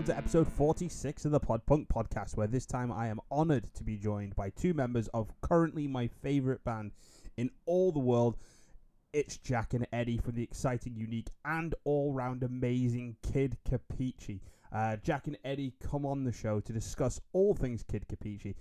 welcome to episode 46 of the Podpunk podcast, where this time I am honoured to be joined by two members of currently my favourite band in all the world. It's Jack and Eddie from the exciting, unique and all-round amazing Kid Kapichi. Jack and Eddie come on the show to discuss all things Kid Kapichi,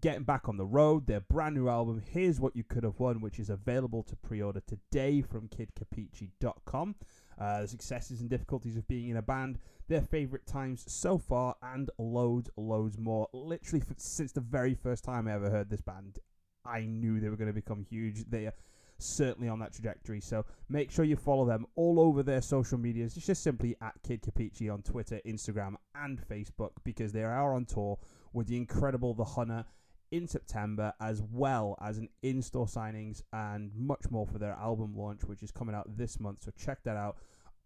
getting back on the road, their brand new album, Here's What You Could Have Won, which is available to pre-order today from kidkapichi.com. The successes and difficulties of being in a band, their favourite times so far, and loads more. Literally, since the very first time I ever heard this band, I knew they were going to become huge. They are certainly on that trajectory, so make sure you follow them all over their social medias. It's just simply at Kid Kapichi on Twitter, Instagram, and Facebook, because they are on tour with the incredible The Hunter in September, as well as an in-store signings and much more for their album launch, which is coming out this month, so check that out.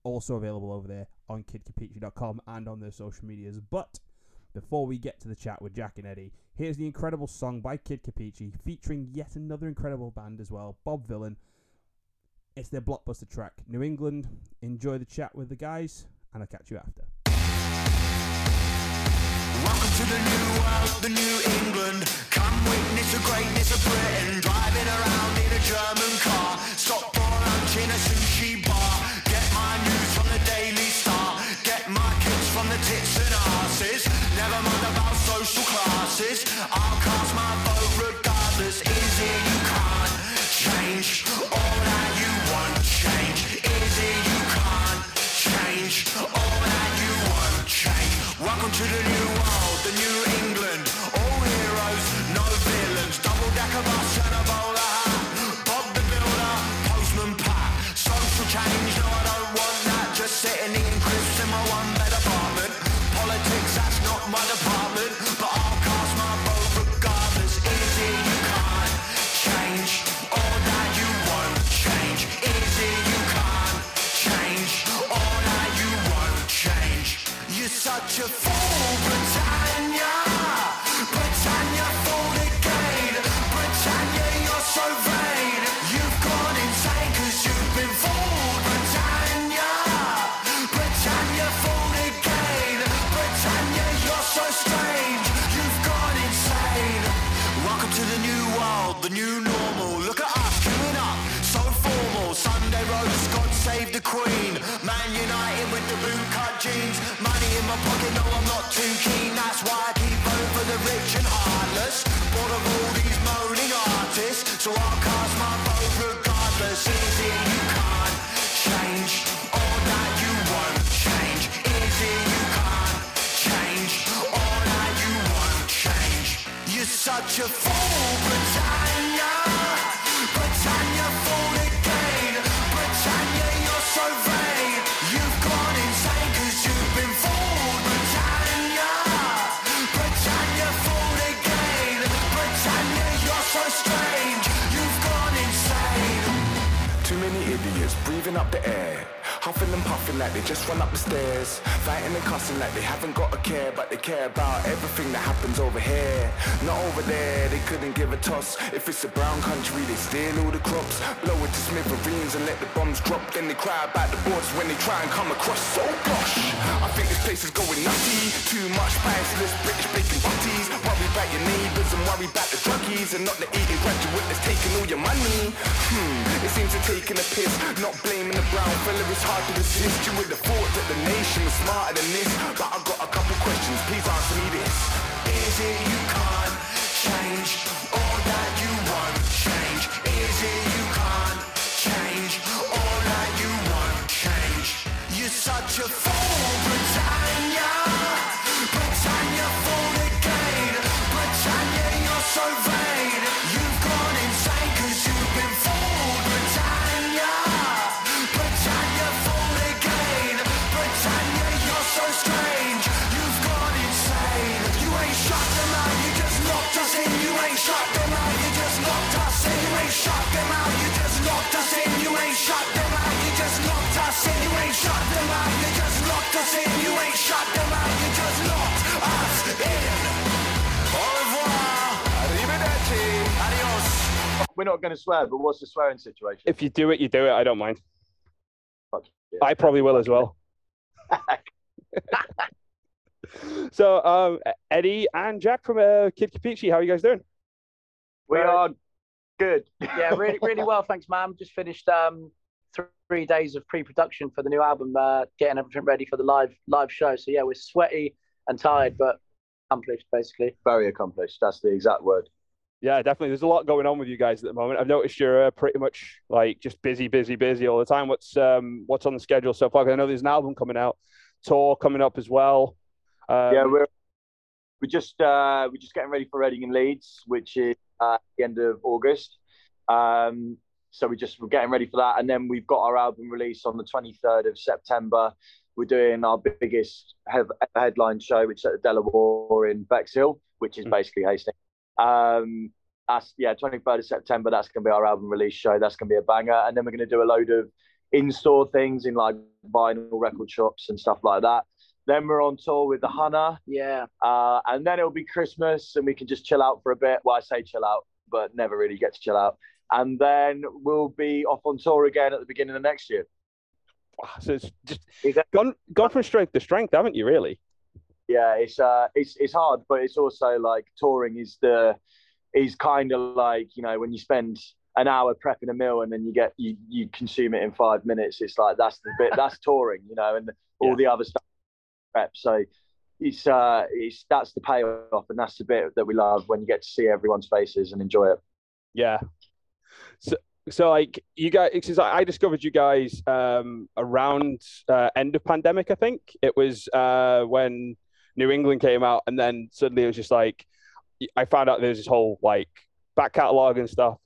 Also available over there on kidkapichi.com and on their social medias. But before we get to the chat with Jack and Eddie, here's the incredible song by Kid Kapichi featuring yet another incredible band as well, Bob Vylan. It's their blockbuster track, New England. Enjoy the chat with the guys, and I'll catch you after. Welcome to the new world, the new England. Come witness the greatness of Britain. Driving around in a German car. Stop for lunch in a sushi bar. Get my news from the Daily Star. Get my kids from the tits and arses. Never mind about social classes. I'll cast my vote regardless. Is it you can't change? All that you want change. Is it you can't change? All that you want change. Welcome to the new world, the new England. All heroes, no villains. Double-decker bus and a bowler hat. Bob the Builder, Postman Pat. Social change, no I don't want that. Just sitting eating crisps in my one-bed apartment. Politics, that's not my department. But I'll cast my vote regardless. Is it you can't change? All that you won't change. Is it you can't change? All that you won't change. You're such a fool, Britannia. Britannia, fool again. Britannia, you're so vain. You've gone insane 'cause you've been fooled, Britannia. Britannia, fool again. Britannia, you're so strange. You've gone insane. Welcome to the new world, the new normal. Look at us queuing up, so formal. Sunday roast, God save the Queen. Man United with the bootcut jeans. In my pocket, no, I'm not too keen. That's why I keep voting for the rich and heartless. Bored of all these moaning artists, so I'll cast my vote regardless. Is it you can't change? All that you won't change. Is it you can't change? All that you won't change. You're such a fool, Britannia. Britannia, fool again. Britannia, you're so vain. You've gone insane 'cause you've been fooled. Strange, you've gone insane. Too many idiots breathing up the air, huffing and puffing like they just run up the stairs, fighting and cussing like they haven't got a care, but they care about everything that happens over here. Not over there, they couldn't give a toss. If it's a brown country, they steal all the crops, blow it to smithereens and let the bombs drop. Then they cry about the boards when they try and come across. So gosh, I think this place is going nutty. Too much priceless British bacon butties. Worry about your neighbours and worry about the druggies, and not the eating graduate that's taking all your money. It seems they're taking a piss, not blaming the brown fella. It's hard to resist. You would have thought that the nation was smarter than this, but I've got a couple questions, please answer me this. Is it you can't change? All that you won't change. Is it you can't change? All that you won't change. You're such a fool, Britannia. Britannia, fool again. Britannia, you're so vain. You've gone insane 'cause you've been fooled, Britannia. Britannia, fool again. Britannia, you're so strange. You've gone insane. You ain't shut them out, you just knocked us in. You ain't shut them out, you just knocked us in. You ain't shut them out, you just knocked us in. You ain't shut them out, you just knocked us in. You ain't shut them out, you just knocked us in. You ain't shut them out, you just knocked us in. Au revoir. Arrivederci. Adios. We're not going to swear, but what's the swearing situation? If you do it, you do it. I don't mind. Yeah. I probably will as well. So Eddie and Jack from Kid Kapichi, how are you guys doing? We are good. Yeah, really, really well. Thanks, man. Just finished 3 days of pre-production for the new album, getting everything ready for the live show. So yeah, we're sweaty and tired, but accomplished, basically. Very accomplished. That's the exact word. Yeah, definitely. There's a lot going on with you guys at the moment. I've noticed you're pretty much like just busy, busy, busy all the time. What's on the schedule so far? 'Cause I know there's an album coming out, tour coming up as well. Yeah, we're just getting ready for Reading and Leeds, which is the end of August. So we're getting ready for that, and then we've got our album release on the 23rd of September. We're doing our biggest headline show, which is at the Delaware in Bexhill, which is basically Hastings. Yeah, 23rd of September, that's going to be our album release show. That's going to be a banger. And then we're going to do a load of in-store things in like vinyl record shops and stuff like that. Then we're on tour with The Hunter. Yeah. And then it'll be Christmas and we can just chill out for a bit. Well, I say chill out, but never really get to chill out. And then we'll be off on tour again at the beginning of next year. So it's just gone from strength to strength, haven't you, really? Yeah, it's hard, but it's also like touring is kind of like, you know, when you spend an hour prepping a meal and then you consume it in 5 minutes. It's like that's the bit that's touring, you know, and all the other stuff prep. So it's that's the payoff, and that's the bit that we love, when you get to see everyone's faces and enjoy it. Yeah. So like you guys, since I discovered you guys around end of pandemic, I think it was when New England came out, and then suddenly it was just like I found out there's this whole like back catalogue and stuff,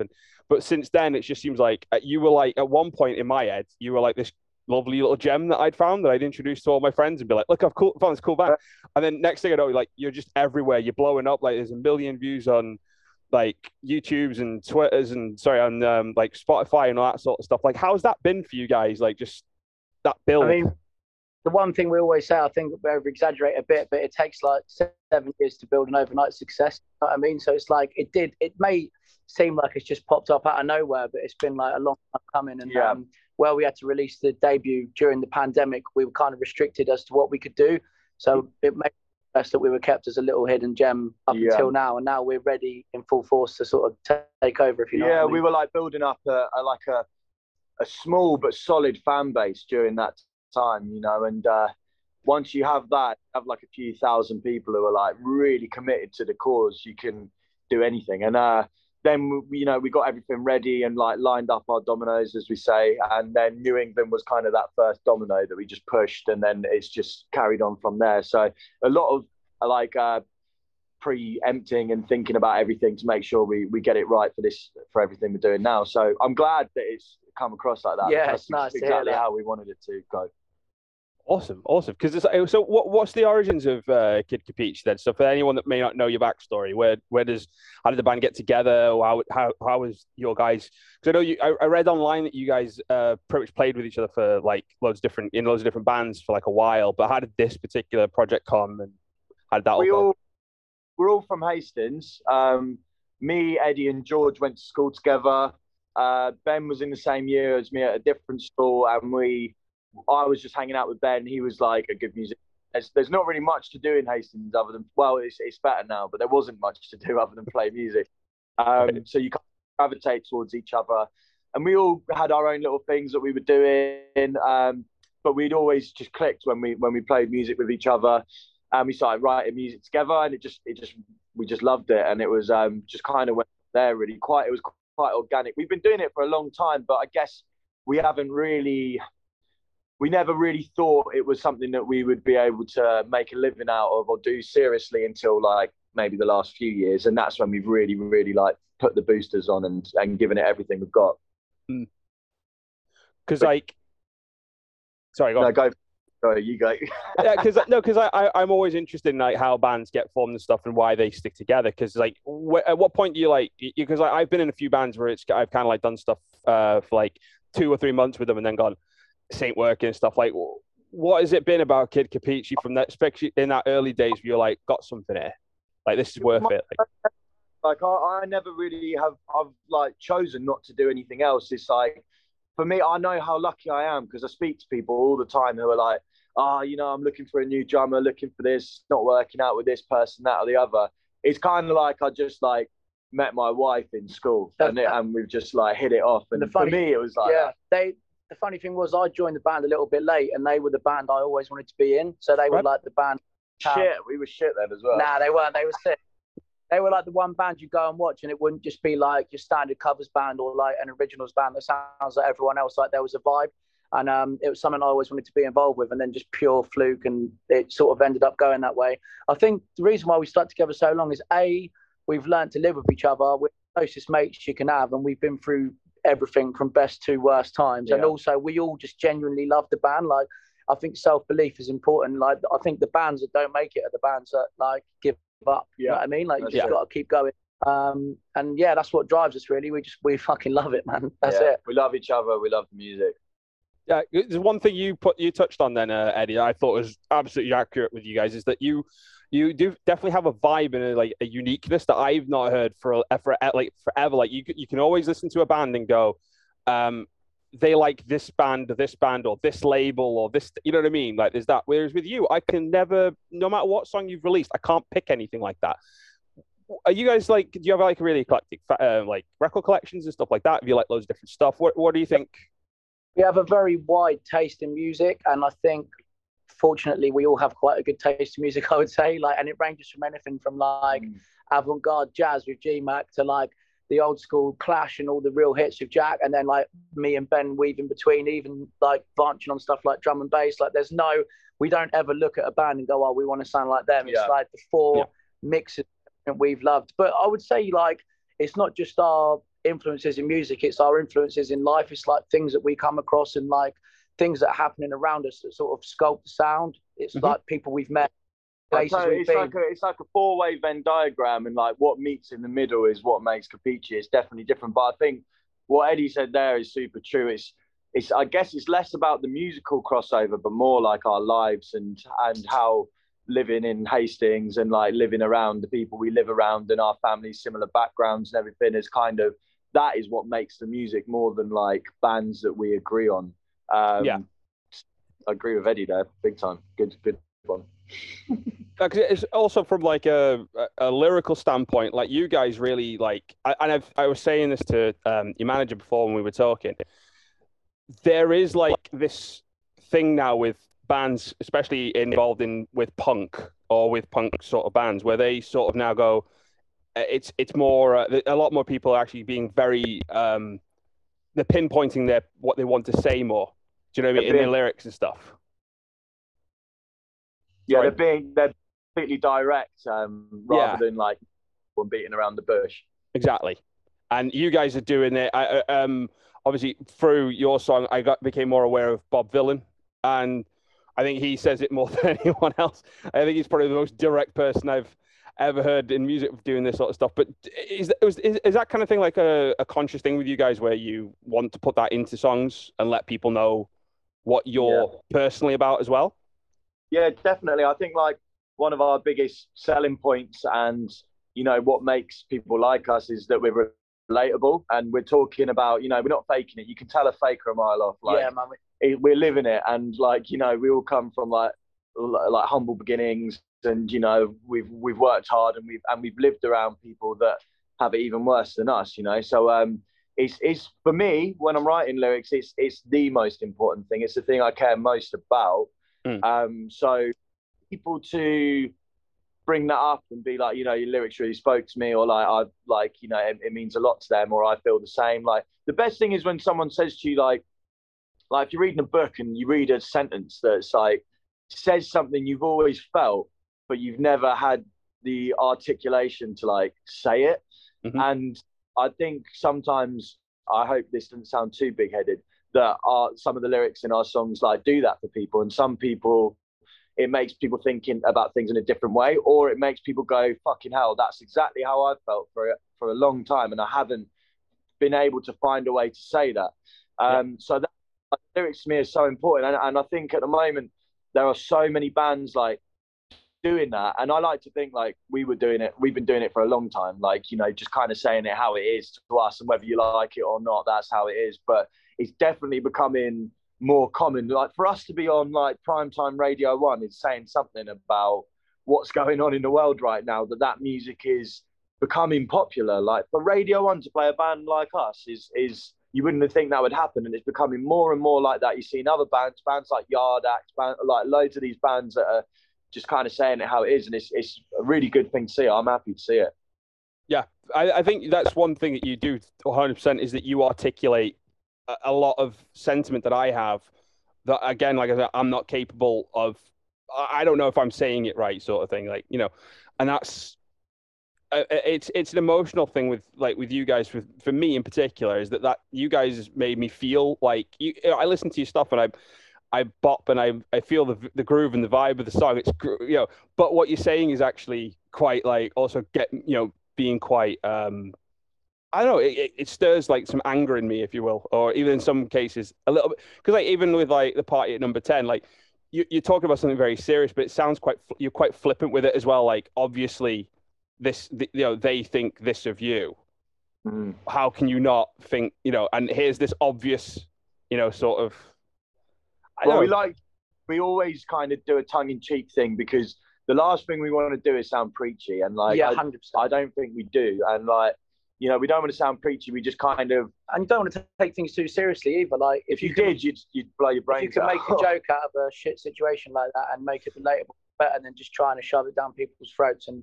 but since then it just seems like you were like, at one point in my head you were like this lovely little gem that I'd found, that I'd introduced to all my friends and be like, look, I've found this cool band, and then next thing I know, like you're just everywhere, you're blowing up, like there's a million views on like YouTubes and Twitters and on like Spotify and all that sort of stuff. Like, how's that been for you guys, like just that build? I mean, the one thing we always say, I think we over-exaggerate a bit, but it takes like 7 years to build an overnight success. You know what I mean? So it's like, it may seem like it's just popped up out of nowhere, but it's been like a long time coming. And where we had to release the debut during the pandemic, we were kind of restricted as to what we could do. So it made sense that we were kept as a little hidden gem up until now. And now we're ready in full force to sort of take over, if you know what I mean. We were like building up a small but solid fan base during that time, you know, and once you have that, have like a few thousand people who are like really committed to the cause, you can do anything. And then you know, we got everything ready and like lined up our dominoes, as we say, and then New England was kind of that first domino that we just pushed, and then it's just carried on from there. So a lot of like preempting and thinking about everything to make sure we get it right for everything we're doing now. So I'm glad that it's come across like that. Yeah, that's nice, exactly how we wanted it to go. Awesome. Because so, what's the origins of Kid Kapichi then? So, for anyone that may not know your backstory, how did the band get together? Or how was your guys? Because I know I read online that you guys pretty much played with each other for like loads of different bands for like a while. But how did this particular project come, and how did that all go? We're all from Hastings. Me, Eddie, and George went to school together. Ben was in the same year as me at a different school, and I was just hanging out with Ben. He was like a good musician. There's not really much to do in Hastings other than, well, it's better now, but there wasn't much to do other than play music. So you kind of gravitate towards each other, and we all had our own little things that we were doing, but we'd always just clicked when we played music with each other, and we started writing music together, and we just loved it, and it was just kind of went there really. It was quite organic. We've been doing it for a long time, but I guess we never really thought it was something that we would be able to make a living out of or do seriously until like maybe the last few years, and that's when we've really, really like put the boosters on and given it everything we've got. Because sorry, go on. Sorry, you go. Yeah, because I'm always interested in like how bands get formed and stuff and why they stick together. Because like, at what point do you like? Because like, I've been in a few bands where I've kind of like done stuff for like 2 or 3 months with them and then gone, this ain't working and stuff. Like, what has it been about Kid Kapichi from that, especially in that early days where you're like, got something here, like this is worth it. Like I never really have. I've like chosen not to do anything else. It's like, for me, I know how lucky I am because I speak to people all the time who are like, oh, you know, I'm looking for a new drummer, looking for this, it's not working out with this person, that or the other. It's kind of like I just like met my wife in school and we've just like hit it off. And for me, it was like, yeah, the funny thing was I joined the band a little bit late and they were the band I always wanted to be in. So they were like the band. Shit, we were shit then as well. Nah, they weren't. They were sick. They were like the one band you go and watch and it wouldn't just be like your standard covers band or like an originals band that sounds like everyone else. Like there was a vibe. And it was something I always wanted to be involved with, and then just pure fluke, and it sort of ended up going that way. I think the reason why we stuck together so long is, A, we've learned to live with each other. We're the closest mates you can have, and we've been through everything from best to worst times. Yeah. And also, we all just genuinely love the band. Like, I think self-belief is important. Like, I think the bands that don't make it are the bands that, like, give up. Yeah. You know what I mean? Like, you just got to keep going. And, yeah, that's what drives us, really. We fucking love it, man. That's it. We love each other. We love the music. Yeah, there's one thing you touched on then, Eddie, I thought was absolutely accurate with you guys, is that you do definitely have a vibe and a uniqueness that I've not heard forever. Like you can always listen to a band and go, they like this band, or this label, or this. You know what I mean? Like there's that. Whereas with you, I can never, no matter what song you've released, I can't pick anything like that. Are you guys like? Do you have like a really eclectic like record collections and stuff like that? Have you like loads of different stuff? What do you think? We have a very wide taste in music, and I think, fortunately, we all have quite a good taste in music, I would say. Like, and it ranges from anything from, like, avant-garde jazz with G-Mac to, like, the old-school Clash and all the real hits with Jack, and then, like, me and Ben weave in between, even, like, branching on stuff like drum and bass. Like, there's no... We don't ever look at a band and go, oh, we want to sound like them. Yeah. It's, like, the four mixes that we've loved. But I would say, like, it's not just our... influences in music, it's our influences in life. It's like things that we come across and like things that are happening around us that sort of sculpt the sound. It's like people we've met, places we've been. It's like a four-way Venn diagram, and like what meets in the middle is what makes Kapichi. It's definitely different, but I think what Eddie said there is super true. It's I guess it's less about the musical crossover but more like our lives and how living in Hastings and like living around the people we live around and our families, similar backgrounds and everything is kind of, that is what makes the music more than like bands that we agree on. I agree with Eddie there, big time. Good one. It's also from like a lyrical standpoint, like you guys really like, and I was saying this to your manager before when we were talking. There is like this thing now with bands, especially involved in with punk sort of bands, where they sort of now go. It's more a lot more people are actually being very they're pinpointing what they want to say more. Do you know what I mean? In their lyrics and stuff. Yeah, sorry. they're completely direct rather than like beating around the bush. Exactly, and you guys are doing it. Obviously through your song, I became more aware of Bob Vylan, and I think he says it more than anyone else. I think he's probably the most direct person I've ever heard in music doing this sort of stuff. But is that kind of thing like a conscious thing with you guys where you want to put that into songs and let people know what you're personally about as well? Yeah, definitely. I think like one of our biggest selling points and, you know, what makes people like us is that we're relatable and we're talking about, you know, we're not faking it. You can tell a faker a mile off. Like, yeah, man. We're living it, and like, you know, we all come from like humble beginnings, and you know we've worked hard and we've lived around people that have it even worse than us, you know. So it's for me when I'm writing lyrics, it's the most important thing. It's the thing I care most about. So people to bring that up and be like, you know, your lyrics really spoke to me, or like I like, you know, it means a lot to them, or I feel the same. Like the best thing is when someone says to you like if you're reading a book and you read a sentence that's like says something you've always felt but you've never had the articulation to like say it. And I think sometimes, I hope this doesn't sound too big-headed, that some of the lyrics in our songs like do that for people, and some people it makes people thinking about things in a different way, or it makes people go, fucking hell, that's exactly how I've felt for a long time and I haven't been able to find a way to say that. So that lyrics to me is so important, and I think at the moment there are so many bands like doing that, and I like to think like we've been doing it for a long time, like, you know, just kind of saying it how it is to us, and whether you like it or not, that's how it is. But it's definitely becoming more common. Like for us to be on like primetime Radio 1 is saying something about what's going on in the world right now, that that music is becoming popular. Like for Radio 1 to play a band like us is you wouldn't think that would happen, and it's becoming more and more like that. You've seen other bands like Yard Act, like loads of these bands that are just kind of saying it how it is, and it's a really good thing to see. I'm happy to see it. Yeah, I think that's one thing that you do 100% is that you articulate a lot of sentiment that I have that, again, like I said, I'm not capable of. I don't know if I'm saying it right, sort of thing, like, you know. And that's it's an emotional thing with you guys, for me in particular, is that you guys made me feel like I listen to your stuff and I bop and I feel the groove and the vibe of the song. It's, you know, but what you're saying is actually quite like also being quite I don't know, it stirs like some anger in me, if you will, or even in some cases a little bit, because like even with like the party at number 10, like you're talking about something very serious, but it sounds you're quite flippant with it as well. Like obviously they think this of you. Mm. How can you not think, and here's this obvious, sort of. We always kind of do a tongue-in-cheek thing, because the last thing we want to do is sound preachy, and like, yeah, 100%. I don't think we do, and like, we don't want to sound preachy. We just kind of, and you don't want to take things too seriously either. Like if you did, you'd blow your brains out. You can make a joke out of a shit situation like that and make it relatable, better than just trying to shove it down people's throats. And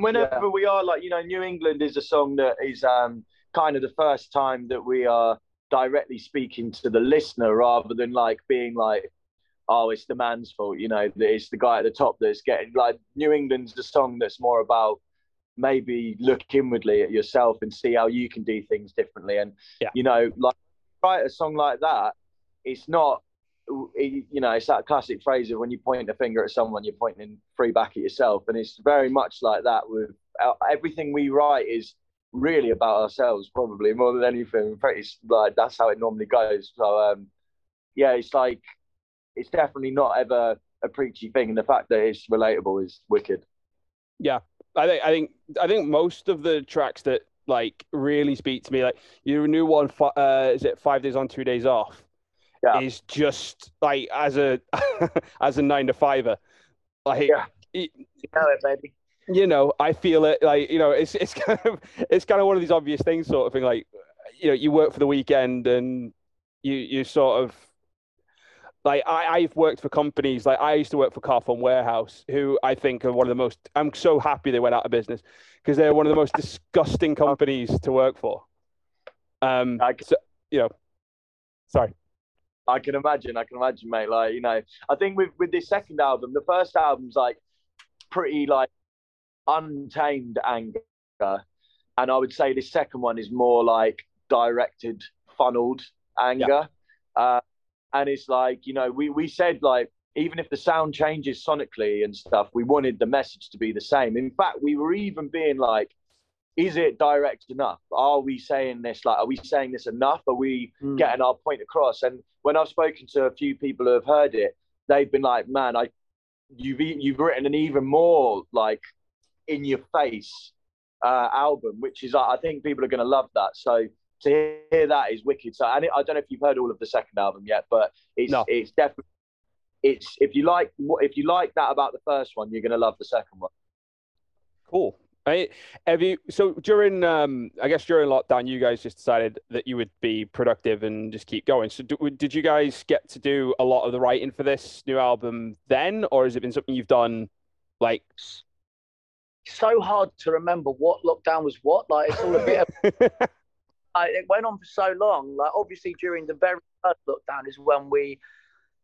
whenever we are, like, New England is a song that is kind of the first time that we are directly speaking to the listener, rather than like being like, oh, it's the man's fault, it's the guy at the top that's getting, like, New England's the song that's more about maybe look inwardly at yourself and see how you can do things differently. And, like, write a song like that, it's not, it's that classic phrase of when you point a finger at someone, you're pointing three back at yourself. And it's very much like that with everything we write is really about ourselves, probably more than anything. It's like, that's how it normally goes. So, it's like, it's definitely not ever a preachy thing, and the fact that it's relatable is wicked. Yeah, I think most of the tracks that like really speak to me, like your new one, is it 5 days on, 2 days off, is just like as a 9-to-5-er, like it, baby. I feel it, like it's kind of one of these obvious things, sort of thing. Like you work for the weekend and you sort of. Like, I've worked for companies, like I used to work for Carphone Warehouse, who I think are one of the most, I'm so happy they went out of business, because they're one of the most disgusting companies to work for. Sorry. I can imagine, mate. Like, I think with this second album, the first album's like pretty like untamed anger. And I would say this second one is more like directed, funneled anger. Yeah. And it's like, we said, like, even if the sound changes sonically and stuff, we wanted the message to be the same. In fact, we were even being like, is it direct enough? Are we saying this? Like, are we saying this enough? Are we getting our point across? And when I've spoken to a few people who have heard it, they've been like, man, you've written an even more, like, in your face album, which is, I think people are going to love that. So to hear that is wicked. So, and I don't know if you've heard all of the second album yet, but it's definitely, it's, if you like that about the first one, you're going to love the second one. Cool. So during, I guess during lockdown, you guys just decided that you would be productive and just keep going. So did you guys get to do a lot of the writing for this new album then, or has it been something you've done like... So hard to remember what lockdown was what, like it's all a bit of... it went on for so long. Like obviously during the very first lockdown is when we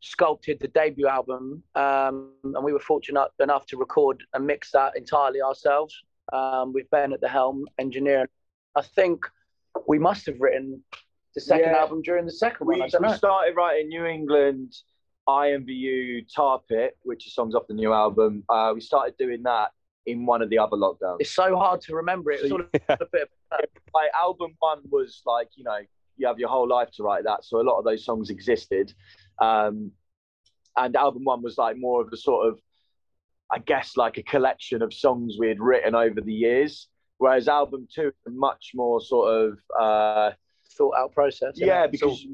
sculpted the debut album, and we were fortunate enough to record and mix that entirely ourselves, with Ben at the helm engineering. I think we must have written the second album during the second one. We started writing New England, IMVU, Tar Pit, which are songs off the new album. We started doing that in one of the other lockdowns. It's so hard to remember it. Sort of a bit of, like, album one was like, you have your whole life to write that. So a lot of those songs existed. And album one was like more of a sort of, I guess, like a collection of songs we had written over the years. Whereas album two, much more sort of thought out process. Yeah, because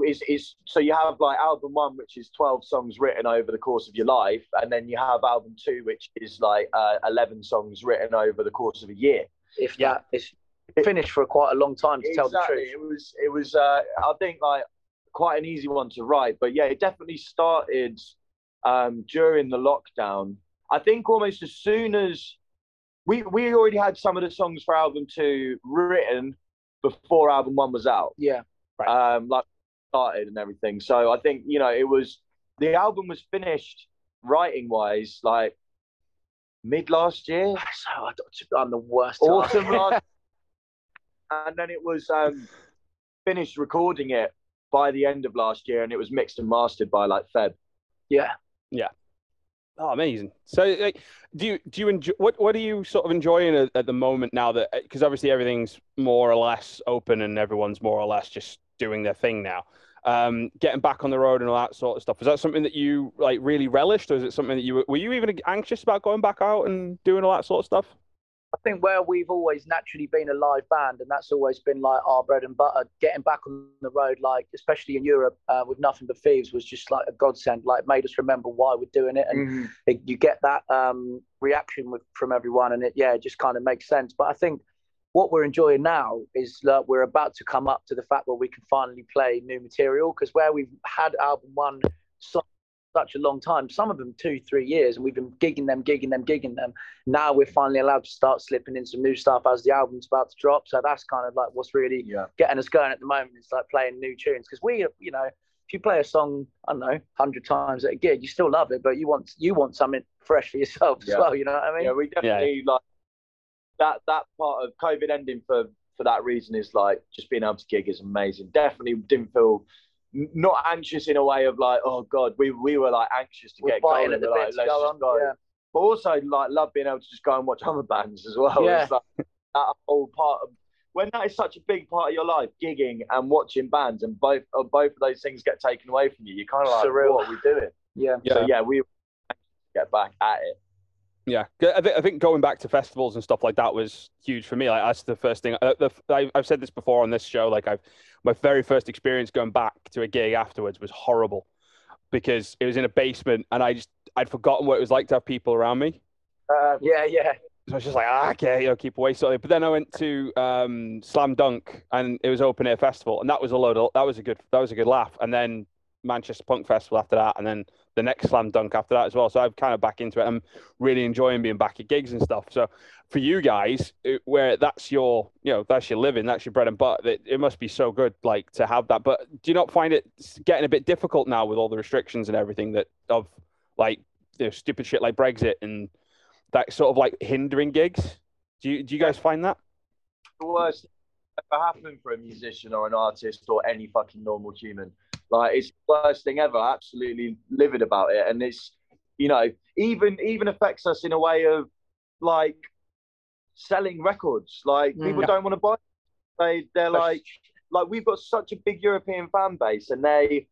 so you have like album one, which is 12 songs written over the course of your life, and then you have album two, which is like 11 songs written over the course of a year. If that is finished for quite a long time, to tell the truth. It was I think like quite an easy one to write, but yeah, it definitely started during the lockdown. I think almost as soon as we already had some of the songs for album two written before album one was out. Yeah. Right. Like started and everything. So I think, you know, it was, the album was finished writing wise like mid last year. So I'm the worst. Autumn last. And then it was finished recording it by the end of last year, and it was mixed and mastered by like Feb. Yeah. Yeah. Oh, amazing. So, like, do you enjoy, what are you sort of enjoying at the moment now that, because obviously everything's more or less open and everyone's more or less just doing their thing now, getting back on the road and all that sort of stuff. Is that something that you like really relished, or is it something that were you even anxious about going back out and doing all that sort of stuff? I think where we've always naturally been a live band, and that's always been like our bread and butter, getting back on the road, like especially in Europe with Nothing But Thieves, was just like a godsend. Like it made us remember why we're doing it, and you get that reaction from everyone, and it just kind of makes sense. But I think what we're enjoying now is that we're about to come up to the fact where we can finally play new material, because where we've had album one such a long time, some of them 2-3 years, and we've been gigging them. Now we're finally allowed to start slipping in some new stuff as the album's about to drop. So that's kind of like what's really getting us going at the moment. It's like playing new tunes, because we, you know, if you play a song, I don't know, 100 times at a gig, you still love it, but you want something fresh for yourself as well, you know what I mean? Yeah, we definitely like that part of COVID ending for that reason is like just being able to gig is amazing. Definitely didn't feel not anxious in a way of like, oh God, we were like anxious to get going. At the like, let's go on. Go. Yeah. But also like love being able to just go and watch other bands as well. Yeah. It's like that whole part of when that is such a big part of your life, gigging and watching bands, and both of those things get taken away from you. You're kind of like, surreal. What are we doing? Yeah. So yeah, we get back at it. Yeah, I think going back to festivals and stuff like that was huge for me. Like that's the first thing. I've said this before on this show. Like my very first experience going back to a gig afterwards was horrible, because it was in a basement and I'd forgotten what it was like to have people around me. So I was just like, okay, I'll keep away sort of. But then I went to Slam Dunk, and it was open air festival, and that was a good laugh. And then Manchester Punk Festival after that, and then the next Slam Dunk after that as well. So I'm kind of back into it. I'm really enjoying being back at gigs and stuff. So for you guys, where that's your, you know, that's your living, that's your bread and butter, it must be so good, like, to have that. But do you not find it getting a bit difficult now with all the restrictions and everything that of like the stupid shit like Brexit and that sort of like hindering gigs? Do you guys find that? The worst thing ever happened for a musician or an artist or any fucking normal human. Like, it's the worst thing ever. Absolutely livid about it. And it's, you know, even affects us in a way of, like, selling records. Like, people don't want to buy them. They're like, we've got such a big European fan base, and they're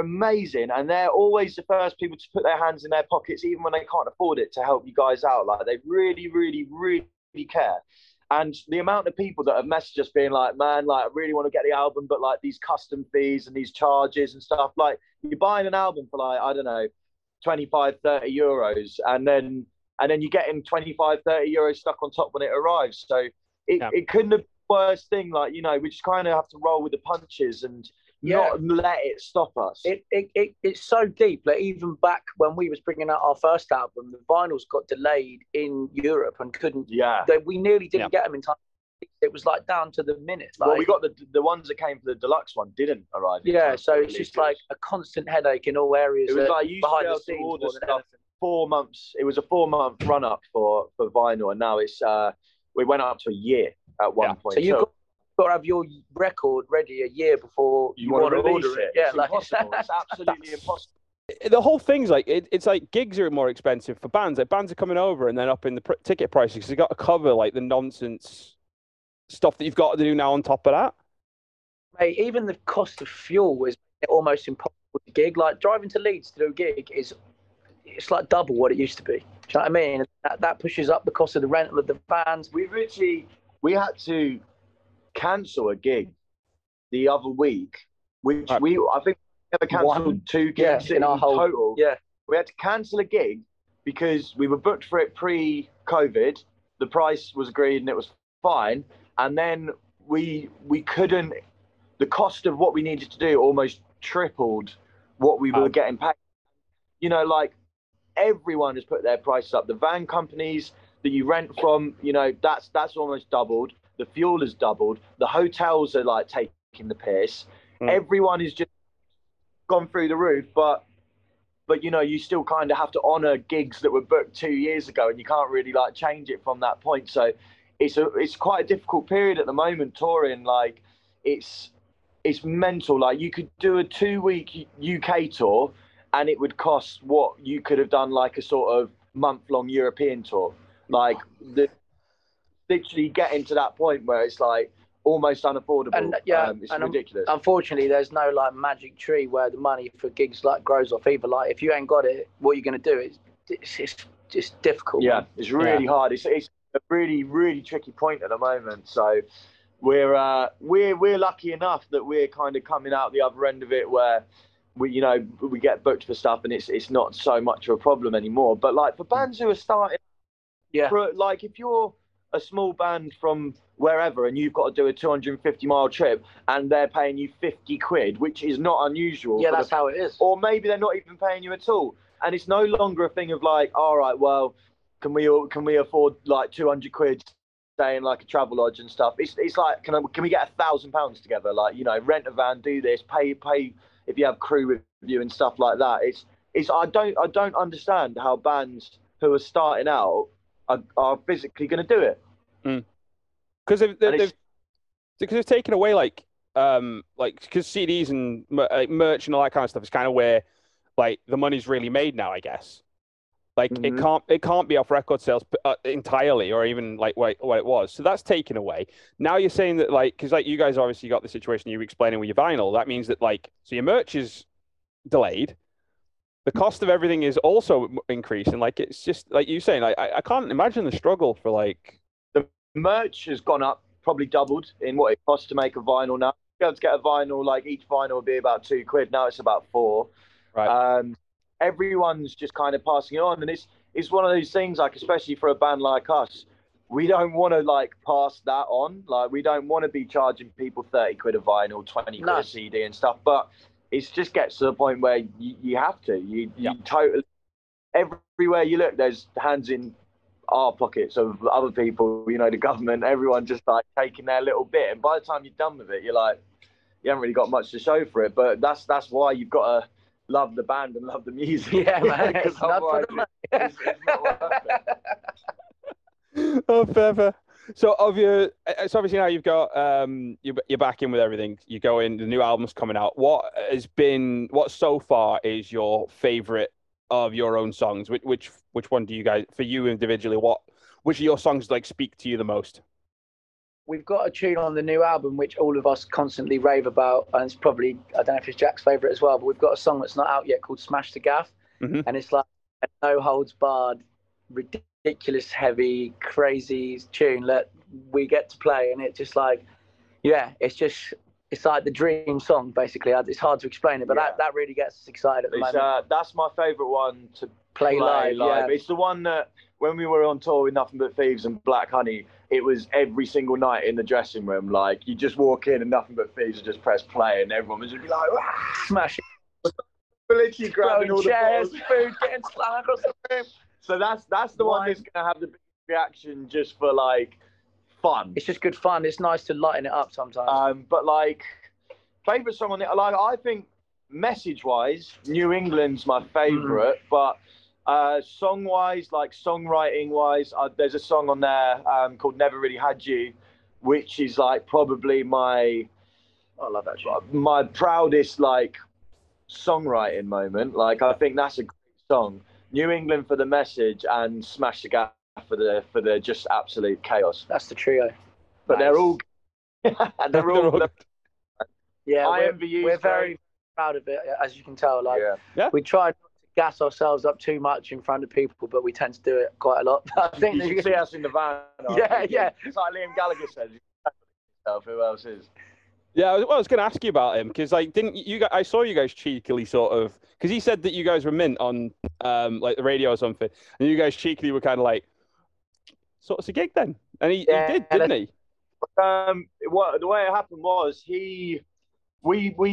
amazing. And they're always the first people to put their hands in their pockets, even when they can't afford it, to help you guys out. Like, they really, really, really care. And the amount of people that have messaged us being like, man, like, I really want to get the album, but like these custom fees and these charges and stuff, like you're buying an album for like, I don't know, 25, 30 euros. And then you're getting 25, 30 euros stuck on top when it arrives. So it couldn't have been the worst thing. Like, you know, we just kind of have to roll with the punches and not let it stop us. It's so deep. Like, even back when we was bringing out our first album, the vinyls got delayed in Europe and couldn't. Yeah. We nearly didn't get them in time. It was like down to the minute. Like, well, we got the ones that came for the deluxe one didn't arrive in time. So it's just like a constant headache in all areas. It was like you behind the scenes order stuff 4 months. It was a 4-month run up for vinyl, and now it's we went up to a year at one point. So you got to have your record ready a year before you want to order it. Yeah, it's like impossible. It's absolutely impossible. The whole thing's like it's like gigs are more expensive for bands. Like bands are coming over and then up in the ticket prices, because you got to cover like the nonsense stuff that you've got to do now on top of that. Mate, even the cost of fuel is almost impossible to gig. Like driving to Leeds to do a gig it's like double what it used to be. Do you know what I mean? That pushes up the cost of the rental of the vans. We had to cancel a gig the other week, which I think we never cancelled two gigs in our whole total. Yeah. We had to cancel a gig because we were booked for it pre-COVID. The price was agreed and it was fine. And then we couldn't, the cost of what we needed to do almost tripled what we were getting paid. You know, like everyone has put their prices up. The van companies that you rent from, you know, that's almost doubled. The fuel has doubled. The hotels are like taking the piss. Mm. Everyone is just gone through the roof, but you know, you still kind of have to honor gigs that were booked 2 years ago, and you can't really like change it from that point. So it's quite a difficult period at the moment touring. Like it's mental. Like you could do a 2-week UK tour and it would cost what you could have done like a sort of month-long European tour. Like literally getting to that point where it's like almost unaffordable. And it's ridiculous. Unfortunately, there's no like magic tree where the money for gigs like grows off either. Like if you ain't got it, what are you going to do? It's just difficult. Yeah, man. It's really hard. It's a really, really tricky point at the moment. So we're lucky enough that we're kind of coming out the other end of it where we get booked for stuff and it's not so much of a problem anymore. But like for bands who are starting, like if you're a small band from wherever and you've got to do a 250-mile trip and they're paying you 50 quid, which is not unusual. Yeah, that's how it is. Or maybe they're not even paying you at all. And it's no longer a thing of like, all right, well, can we afford like 200 quid staying like a travel lodge and stuff? It's like, can we get £1,000 together? Like, you know, rent a van, do this, pay if you have crew with you and stuff like that. It's I don't understand how bands who are starting out are physically going to do it. Because they've taken away like because CDs and merch and all that kind of stuff is kind of where like the money's really made now, I guess. Like it can't be off record sales entirely, or even like what it was. So that's taken away. Now you're saying that like, because like you guys obviously got the situation you were explaining with your vinyl. That means that like, so your merch is delayed. The cost of everything is also increasing. Like it's just like you saying. Like, I can't imagine the struggle for like the merch has gone up, probably doubled in what it costs to make a vinyl now. You have to get a vinyl, like each vinyl would be about £2. Now it's about £4. Right. Everyone's just kind of passing it on, and it's one of those things. Like especially for a band like us, we don't want to like pass that on. Like we don't want to be charging people 30 quid a vinyl, 20 quid a CD and stuff. But it just gets to the point where you have to. You totally, everywhere you look, there's hands in our pockets of other people, you know, the government, everyone just like taking their little bit. And by the time you're done with it, you're like, you haven't really got much to show for it. But that's why you've got to love the band and love the music. Yeah, man. It's not for the money. It's not worth it. Oh, fair. So, it's obviously now you've got you're back in with everything. You go in, the new album's coming out. What so far is your favourite of your own songs? Which one do you guys, for you individually, which of your songs like speak to you the most? We've got a tune on the new album which all of us constantly rave about, and it's probably, I don't know if it's Jack's favourite as well, but we've got a song that's not out yet called "Smash the Gaff," and it's like a no holds barred, ridiculous, heavy, crazy tune that we get to play, and it's just like, yeah, it's like the dream song basically. It's hard to explain it, but that really gets us excited at the moment. That's my favourite one to play live. Yeah. It's the one that when we were on tour with Nothing But Thieves and Black Honey, it was every single night in the dressing room. Like you just walk in and Nothing But Thieves would just press play, and everyone was just like, ah! Smash it. Literally grabbing all chairs, the food getting slung across the room. So that's the one that's going to have the big reaction just for, like, fun. It's just good fun. It's nice to lighten it up sometimes. But, like, favourite song on it, like, I think message-wise, New England's my favourite. But song-wise, like, songwriting-wise, there's a song on there called Never Really Had You, which is, like, probably my proudest, like, songwriting moment. Like, I think that's a great song. New England for the message and Smash the Gaff for the just absolute chaos. That's the trio. But they're all and they're all yeah, I envy you. We're very proud of it, as you can tell. Like we try not to gas ourselves up too much in front of people, but we tend to do it quite a lot. I think you can see us in the van. It's like Liam Gallagher says, who else is? Yeah, well, I was going to ask you about him because, like, didn't you guys, I saw you guys cheekily sort of, because he said that you guys were mint on like the radio or something, and you guys cheekily were kind of like, so it's a gig then, and he did, didn't he? Well, the way it happened was we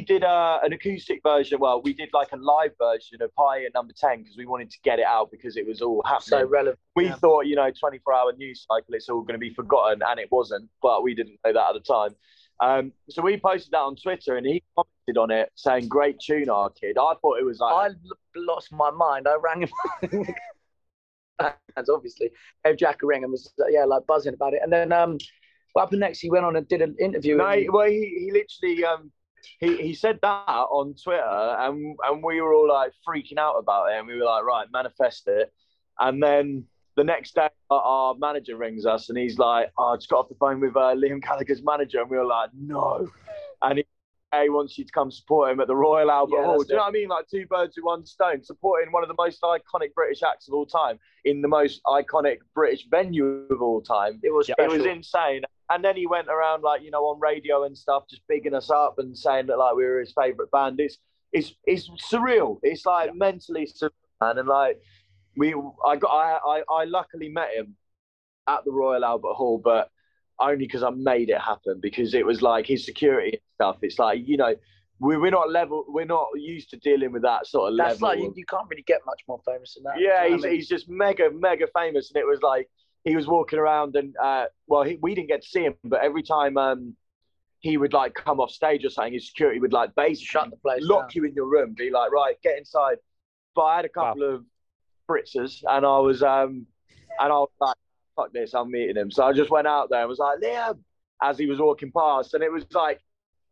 did an acoustic version. Well, we did like a live version of High at Number 10 because we wanted to get it out because it was all happening. So relevant. We thought, you know, 24-hour news cycle, it's all going to be forgotten, and it wasn't, but we didn't know that at the time. So we posted that on Twitter, and he commented on it saying, "Great tune, our kid." I thought it was like, I lost my mind. I rang him. That's obviously gave Jack a ring and was like buzzing about it. And then what happened next? He went on and did an interview. No, he literally he said that on Twitter, and we were all like freaking out about it, and we were like, right, manifest it. And then the next day, our manager rings us, and he's like, "I just got off the phone with Liam Gallagher's manager," and we were like, "No," and he wants you to come support him at the Royal Albert Hall. Do you know what I mean? Like two birds with one stone, supporting one of the most iconic British acts of all time in the most iconic British venue of all time. It was special. It was insane. And then he went around, like, you know, on radio and stuff, just bigging us up and saying that like we were his favourite band. It's surreal. It's like mentally surreal, man, and like. I luckily met him at the Royal Albert Hall, but only because I made it happen, because it was like his security and stuff. It's like, you know, we're not used to dealing with that sort of level. That's like, you can't really get much more famous than that. Yeah, he's just mega, mega famous. And it was like, he was walking around and, we didn't get to see him, but every time he would like come off stage or something, his security would like basically shut the place down. Lock you in your room, be like, right, get inside. But I had a couple of Fritzers, and I was like, fuck this, I'm meeting him. So I just went out there and was like, Liam, as he was walking past. And it was like,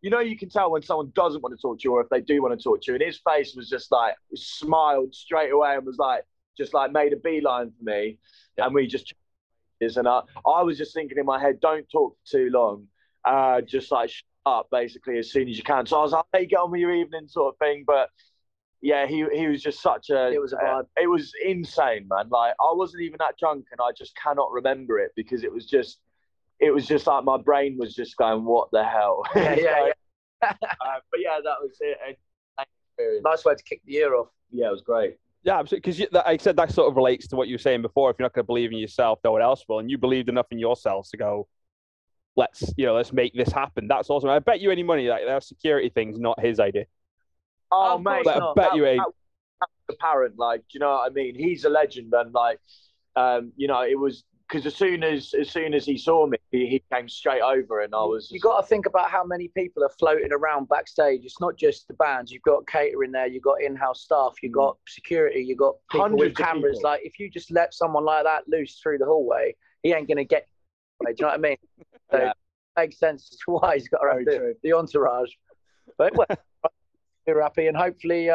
you know, you can tell when someone doesn't want to talk to you or if they do want to talk to you. And his face was just like, smiled straight away and was like, just like made a beeline for me. And we just, and I was just thinking in my head, don't talk for too long. Just like shut up basically as soon as you can. So I was like, hey, get on with your evening sort of thing. But yeah, he was just such a... It was a vibe. It was insane, man. Like, I wasn't even that drunk, and I just cannot remember it because it was just like my brain was just going, what the hell? Yeah, but yeah, that was it. Nice way to kick the year off. Yeah, it was great. Yeah, absolutely. Because I said that sort of relates to what you were saying before. If you're not going to believe in yourself, no one else will. And you believed enough in yourselves to go, let's make this happen. That's awesome. I bet you any money like that security thing's not his idea. Oh, mate, I bet you ain't. That was apparent, like, do you know what I mean? He's a legend, and like, you know, it was because as soon as he saw me, he came straight over, and I was. You got to think about how many people are floating around backstage. It's not just the bands. You've got catering there. You've got in-house staff. You've got security. You've got people with cameras. Like, if you just let someone like that loose through the hallway, he ain't gonna get. Do you know what I mean? So it makes sense as to why he's got around the entourage, but. We're happy, and hopefully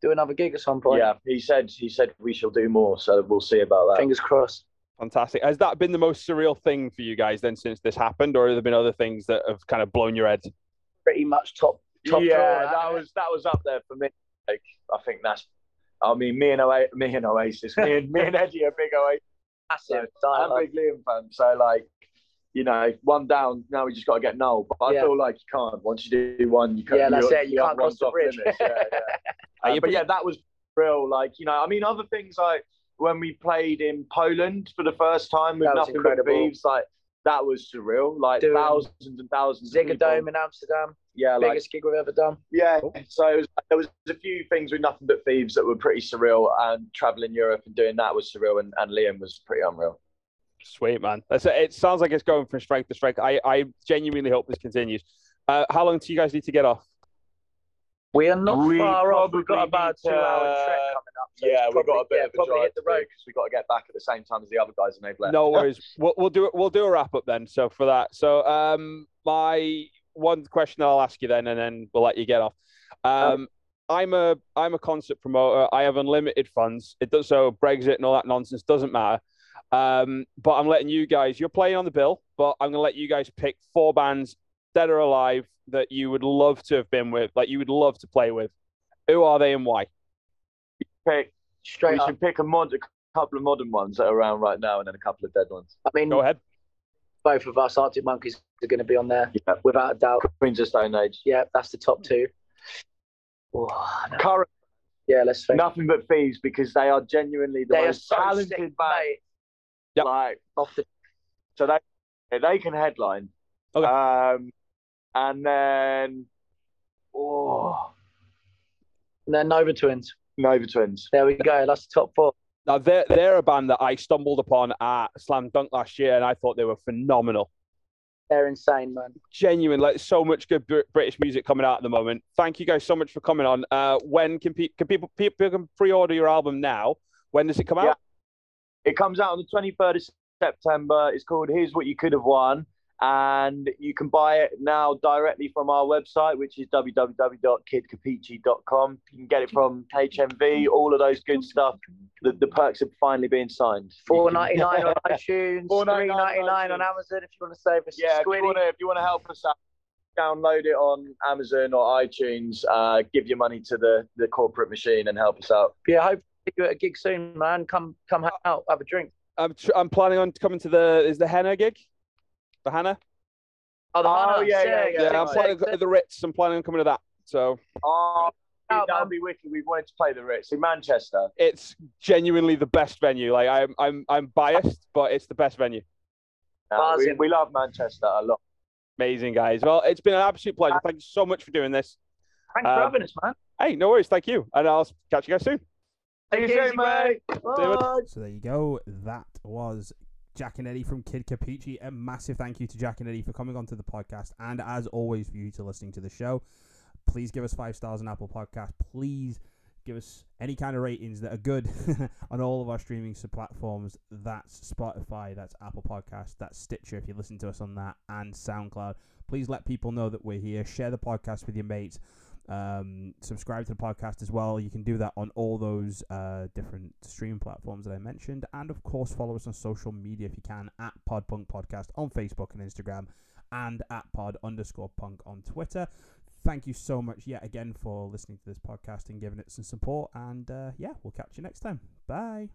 do another gig at some point. Yeah, he said we shall do more, so we'll see about that. Fingers crossed. Fantastic. Has that been the most surreal thing for you guys then since this happened, or have there been other things that have kind of blown your head? Pretty much top. Yeah, drawer. that was up there for me. Like, I think that's. I mean, me and Oasis, me and Eddie are big Oasis. Massive. So, I'm a big Liam fan, so like. You know, one down, now we just got to get Noel. But I feel like you can't. Once you do one, you can't. Yeah, that's it. You can't cross the bridge. But yeah, that was real. Like, you know, I mean, other things like when we played in Poland for the first time with Nothing But Thieves, like, that was surreal. Like, thousands and thousands of people. Ziggo Dome in Amsterdam. Yeah, like. Biggest gig we've ever done. Yeah. Cool. So it was, there was a few things with Nothing But Thieves that were pretty surreal. And traveling Europe and doing that was surreal. And Liam was pretty unreal. Sweet, man. It sounds like it's going from strength to strength. I genuinely hope this continues. How long do you guys need to get off? We are not far off. We've got about a 2-hour trek coming up. So yeah, we've got a bit of a drive hit the road because we've got to get back at the same time as the other guys, and they've left. No worries. We'll do a wrap up then. So for that, my one question I'll ask you then, and then we'll let you get off. I'm a concert promoter. I have unlimited funds. It does so Brexit and all that nonsense doesn't matter. But I'm letting you guys, you're playing on the bill, but I'm going to let you guys pick 4 bands, dead or alive, that you would love to have been with, like you would love to play with. Who are they and why? We should pick a couple of modern ones that are around right now and then a couple of dead ones. I mean, go ahead. both of us, Arctic Monkeys are going to be on there, yeah, without a doubt. Queens of Stone Age. Yeah, that's the top two. Oh, no. Current. Yeah, let's think. Nothing But Thieves, because they are genuinely the most so talented sick, mate. Yep. Like, off the... So they can headline. Okay. And then... Oh. And then Nova Twins. Nova Twins. There we go. That's the top four. Now, they're a band that I stumbled upon at Slam Dunk last year, and I thought they were phenomenal. They're insane, man. Genuine, like, so much good British music coming out at the moment. Thank you guys so much for coming on. When can people can pre-order your album now? When does it come out? It comes out on the 23rd of September. It's called Here's What You Could Have Won. And you can buy it now directly from our website, which is www.kidkapichi.com. You can get it from HMV, all of those good stuff. The perks are finally being signed. $4.99 on iTunes, $3.99 on Amazon if you want to save us a squiddy. If you want to help us out, download it on Amazon or iTunes, give your money to the corporate machine and help us out. Yeah, I hope you at a gig soon, man. Come hang out, have a drink. I'm planning on coming to the Henna gig. The Hannah? Oh, the Hannah. Yeah, I'm planning to the Ritz. I'm planning on coming to that. So, that'll be wicked. We've wanted to play the Ritz in Manchester. It's genuinely the best venue. Like, I'm biased, but it's the best venue. We love Manchester a lot. Amazing, guys. Well, it's been an absolute pleasure. Thank you so much for doing this. Thanks for having us, man. Hey, no worries. Thank you, and I'll catch you guys soon. Thank you, mate. Bye. So there you go. That was Jack and Eddie from Kid Kapichi. A massive thank you to Jack and Eddie for coming onto the podcast, and as always for you to listening to the show. Please give us 5 stars on Apple Podcast. Please give us any kind of ratings that are good on all of our streaming platforms. That's Spotify, that's Apple Podcast, that's Stitcher if you listen to us on that, and SoundCloud. Please let people know that we're here. Share the podcast with your mates. Subscribe to the podcast as well. You can do that on all those different streaming platforms that I mentioned, and of course follow us on social media if you can, at Podpunk Podcast on Facebook and Instagram, and at pod_punk on Twitter. Thank you so much yet again for listening to this podcast and giving it some support, and we'll catch you next time. Bye.